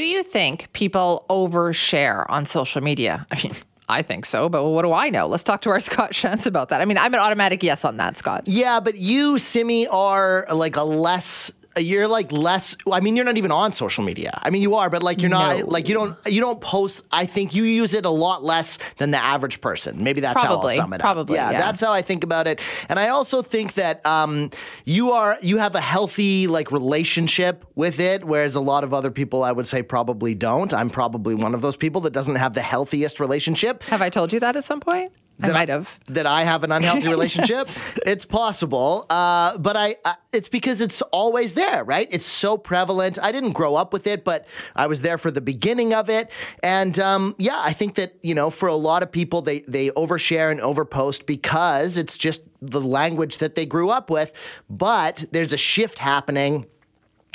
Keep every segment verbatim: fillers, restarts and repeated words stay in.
Do you think people overshare on social media? I mean, I think so, but what do I know? Let's talk to our Scott Shantz about that. I mean, I'm an automatic yes on that, Scott. Yeah, but you, Simi, are like a less... You're like less, I mean, you're not even on social media. I mean, you are, but like, you're not, no. like you don't, you don't post, I think you use it a lot less than the average person. Maybe that's probably, how I'll sum it probably, up. Yeah, yeah, that's how I think about it. And I also think that um, you are, you have a healthy like relationship with it. Whereas a lot of other people, I would say probably don't. I'm probably one of those people that doesn't have the healthiest relationship. Have I told you that at some point? That I might have. I, that I have an unhealthy relationship? Yes. It's possible. Uh, but I, uh, it's because it's always there, right? It's so prevalent. I didn't grow up with it, but I was there for the beginning of it. And um, yeah, I think that, you know, for a lot of people, they, they overshare and overpost because it's just the language that they grew up with. But there's a shift happening.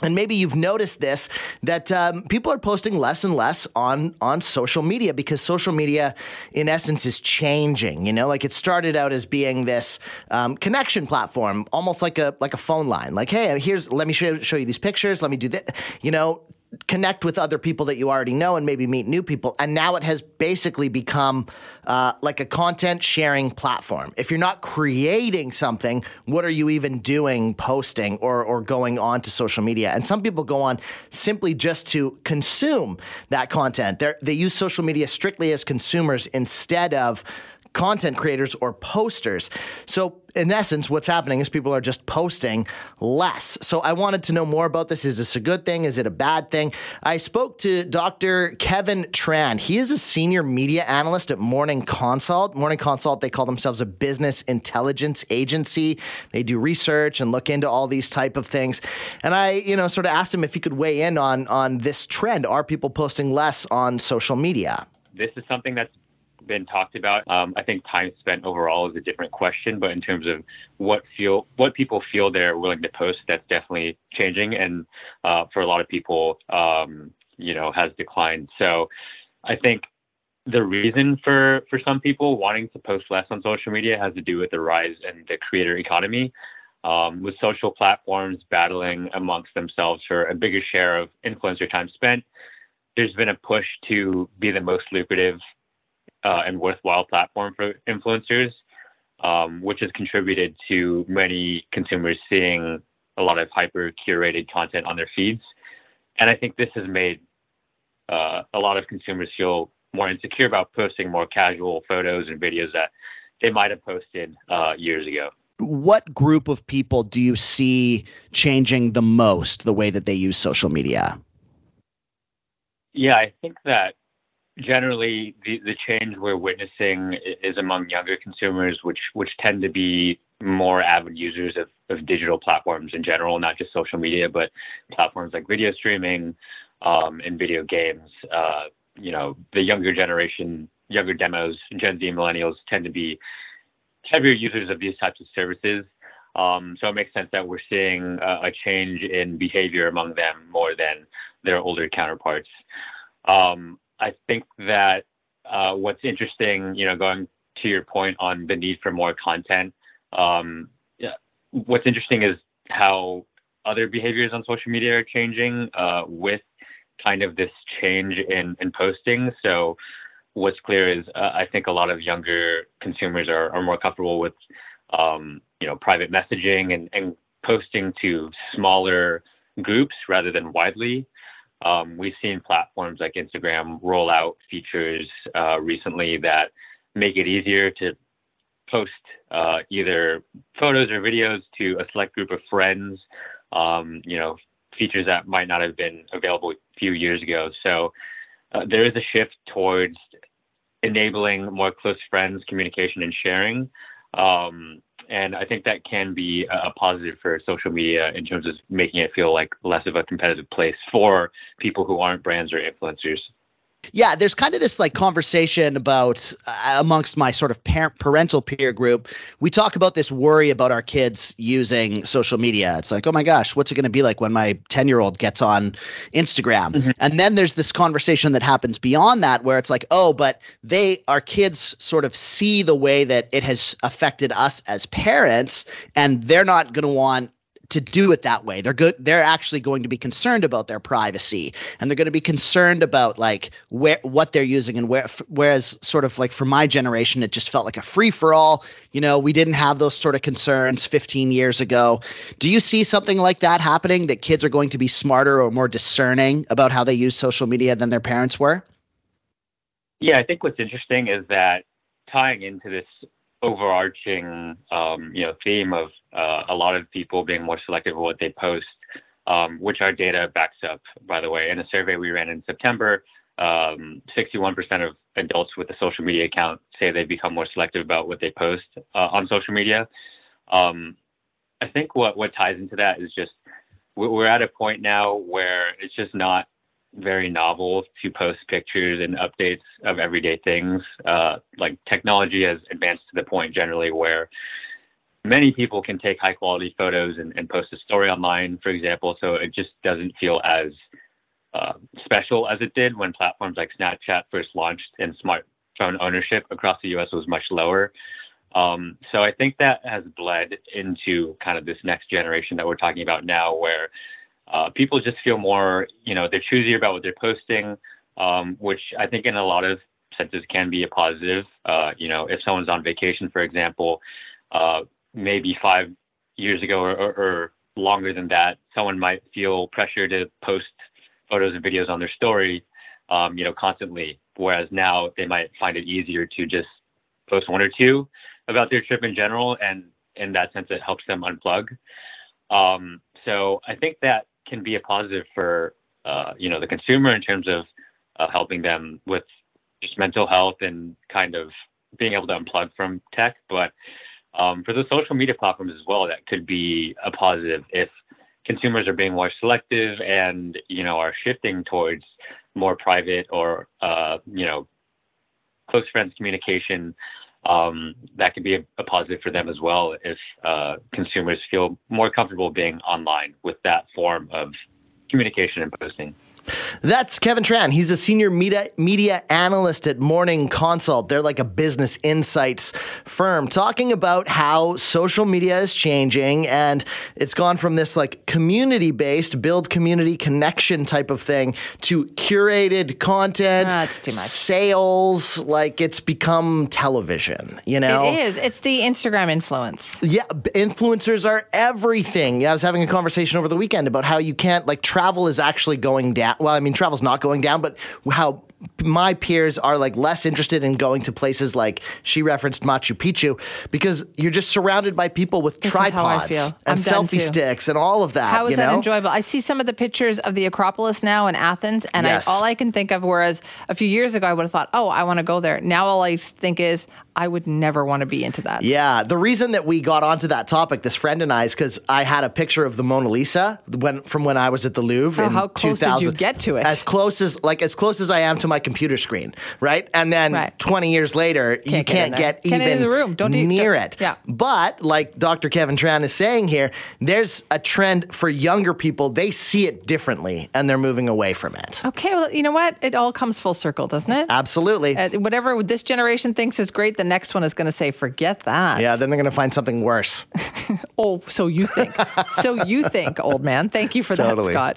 And maybe you've noticed this, that um, people are posting less and less on, on social media because social media, in essence, is changing. You know, like it started out as being this um, connection platform, almost like a like a phone line. Like, hey, here's let me show, show you these pictures. Let me do that. You know, connect with other people that you already know and maybe meet new people. And now it has basically become uh, like a content sharing platform. If you're not creating something, what are you even doing posting or, or going on to social media? And some people go on simply just to consume that content. They're, they use social media strictly as consumers instead of content creators or posters. So in essence, what's happening is people are just posting less. So I wanted to know more about this. Is this a good thing? Is it a bad thing? I spoke to Doctor Kevin Tran. He is a senior media analyst at Morning Consult. Morning Consult, they call themselves a business intelligence agency. They do research and look into all these type of things. And I, you know, sort of asked him if he could weigh in on, on this trend. Are people posting less on social media? This is something that's been talked about. Um, I think time spent overall is a different question, but in terms of what feel, what people feel they're willing to post, that's definitely changing. And uh, for a lot of people, um, you know, has declined. So I think the reason for, for some people wanting to post less on social media has to do with the rise in the creator economy, um, with social platforms battling amongst themselves for a bigger share of influencer time spent. There's been a push to be the most lucrative Uh, and worthwhile platform for influencers, um, which has contributed to many consumers seeing a lot of hyper curated content on their feeds. And I think this has made uh, a lot of consumers feel more insecure about posting more casual photos and videos that they might have posted uh, years ago. What group of people do you see changing the most the way that they use social media? Yeah, I think that generally, the, the change we're witnessing is among younger consumers, which which tend to be more avid users of, of digital platforms in general, not just social media, but platforms like video streaming um, and video games. Uh, you know, the younger generation, younger demos, Gen Z millennials tend to be heavier users of these types of services. Um, so it makes sense that we're seeing a, a change in behavior among them more than their older counterparts. Um, I think that uh, what's interesting, you know, going to your point on the need for more content, um, yeah, what's interesting is how other behaviors on social media are changing uh, with kind of this change in, in posting. So what's clear is uh, I think a lot of younger consumers are, are more comfortable with, um, you know, private messaging and, and posting to smaller groups rather than widely. Um, we've seen platforms like Instagram roll out features uh, recently that make it easier to post uh, either photos or videos to a select group of friends, um, you know, features that might not have been available a few years ago. So uh, there is a shift towards enabling more close friends, communication, and sharing. Um, and I think that can be a positive for social media in terms of making it feel like less of a competitive place for people who aren't brands or influencers. Yeah, there's kind of this like conversation about uh, amongst my sort of parent parental peer group. We talk about this worry about our kids using social media. It's like, oh my gosh, what's it going to be like when my ten year old gets on Instagram? Mm-hmm. And then there's this conversation that happens beyond that where it's like, oh, but they, our kids sort of see the way that it has affected us as parents, and they're not going to want to do it that way. They're good. They're actually going to be concerned about their privacy, and they're going to be concerned about like where, what they're using and where, whereas sort of like for my generation, it just felt like a free for all. You know, we didn't have those sort of concerns fifteen years ago. Do you see something like that happening, that kids are going to be smarter or more discerning about how they use social media than their parents were? Yeah, I think what's interesting is that tying into this overarching, um, you know, theme of uh, a lot of people being more selective of what they post, um, which our data backs up, by the way. In a survey we ran in September, um, sixty-one percent of adults with a social media account say they become more selective about what they post uh, on social media. Um, I think what, what ties into that is just we're at a point now where it's just not very novel to post pictures and updates of everyday things. Uh, like technology has advanced to the point generally where many people can take high quality photos and, and post a story online, for example. So it just doesn't feel as uh, special as it did when platforms like Snapchat first launched and smartphone ownership across the U S was much lower. Um, so I think that has bled into kind of this next generation that we're talking about now, where Uh, people just feel more, you know, they're choosier about what they're posting, um, which I think in a lot of senses can be a positive. Uh, you know, if someone's on vacation, for example, uh, maybe five years ago or, or, or longer than that, someone might feel pressure to post photos and videos on their story, um, you know, constantly. Whereas now they might find it easier to just post one or two about their trip in general. And in that sense, it helps them unplug. Um, so I think that can be a positive for, uh, you know, the consumer in terms of uh, helping them with just mental health and kind of being able to unplug from tech. But um, for the social media platforms as well, that could be a positive if consumers are being more selective and, you know, are shifting towards more private or, uh, you know, close friends communication. Um, that could be a, a positive for them as well if uh, consumers feel more comfortable being online with that form of communication and posting. That's Kevin Tran. He's a senior media, media analyst at Morning Consult. They're like a business insights firm, talking about how social media is changing, and it's gone from this like community-based, build community connection type of thing to curated content, oh, that's too much. Sales, like it's become television, you know? It is. It's the Instagram influence. Yeah, influencers are everything. Yeah, I was having a conversation over the weekend about how you can't, like travel is actually going down. Well, I mean, travel's not going down, but how my peers are like less interested in going to places like she referenced Machu Picchu, because you're just surrounded by people with this tripods and selfie sticks and all of that. How is you know? that enjoyable? I see some of the pictures of the Acropolis now in Athens, and yes. I, all I can think of, whereas a few years ago I would have thought, oh, I want to go there. Now all I think is I would never want to be into that. Yeah. The reason that we got onto that topic, this friend and I, is because I had a picture of the Mona Lisa when, from when I was at the Louvre oh, in how close two thousand. Did you get to it? As close as, like, as close as I am to my computer screen, right? And then right. twenty years later, can't you get can't get can't even in the room. Don't near do, it. Yeah. But like Doctor Kevin Tran is saying here, there's a trend for younger people. They see it differently and they're moving away from it. Okay. Well, you know what? It all comes full circle, doesn't it? Absolutely. Uh, whatever this generation thinks is great, the next one is going to say, forget that. Yeah, then they're going to find something worse. Oh, so you think. so you think, old man. Thank you for totally. that, Scott.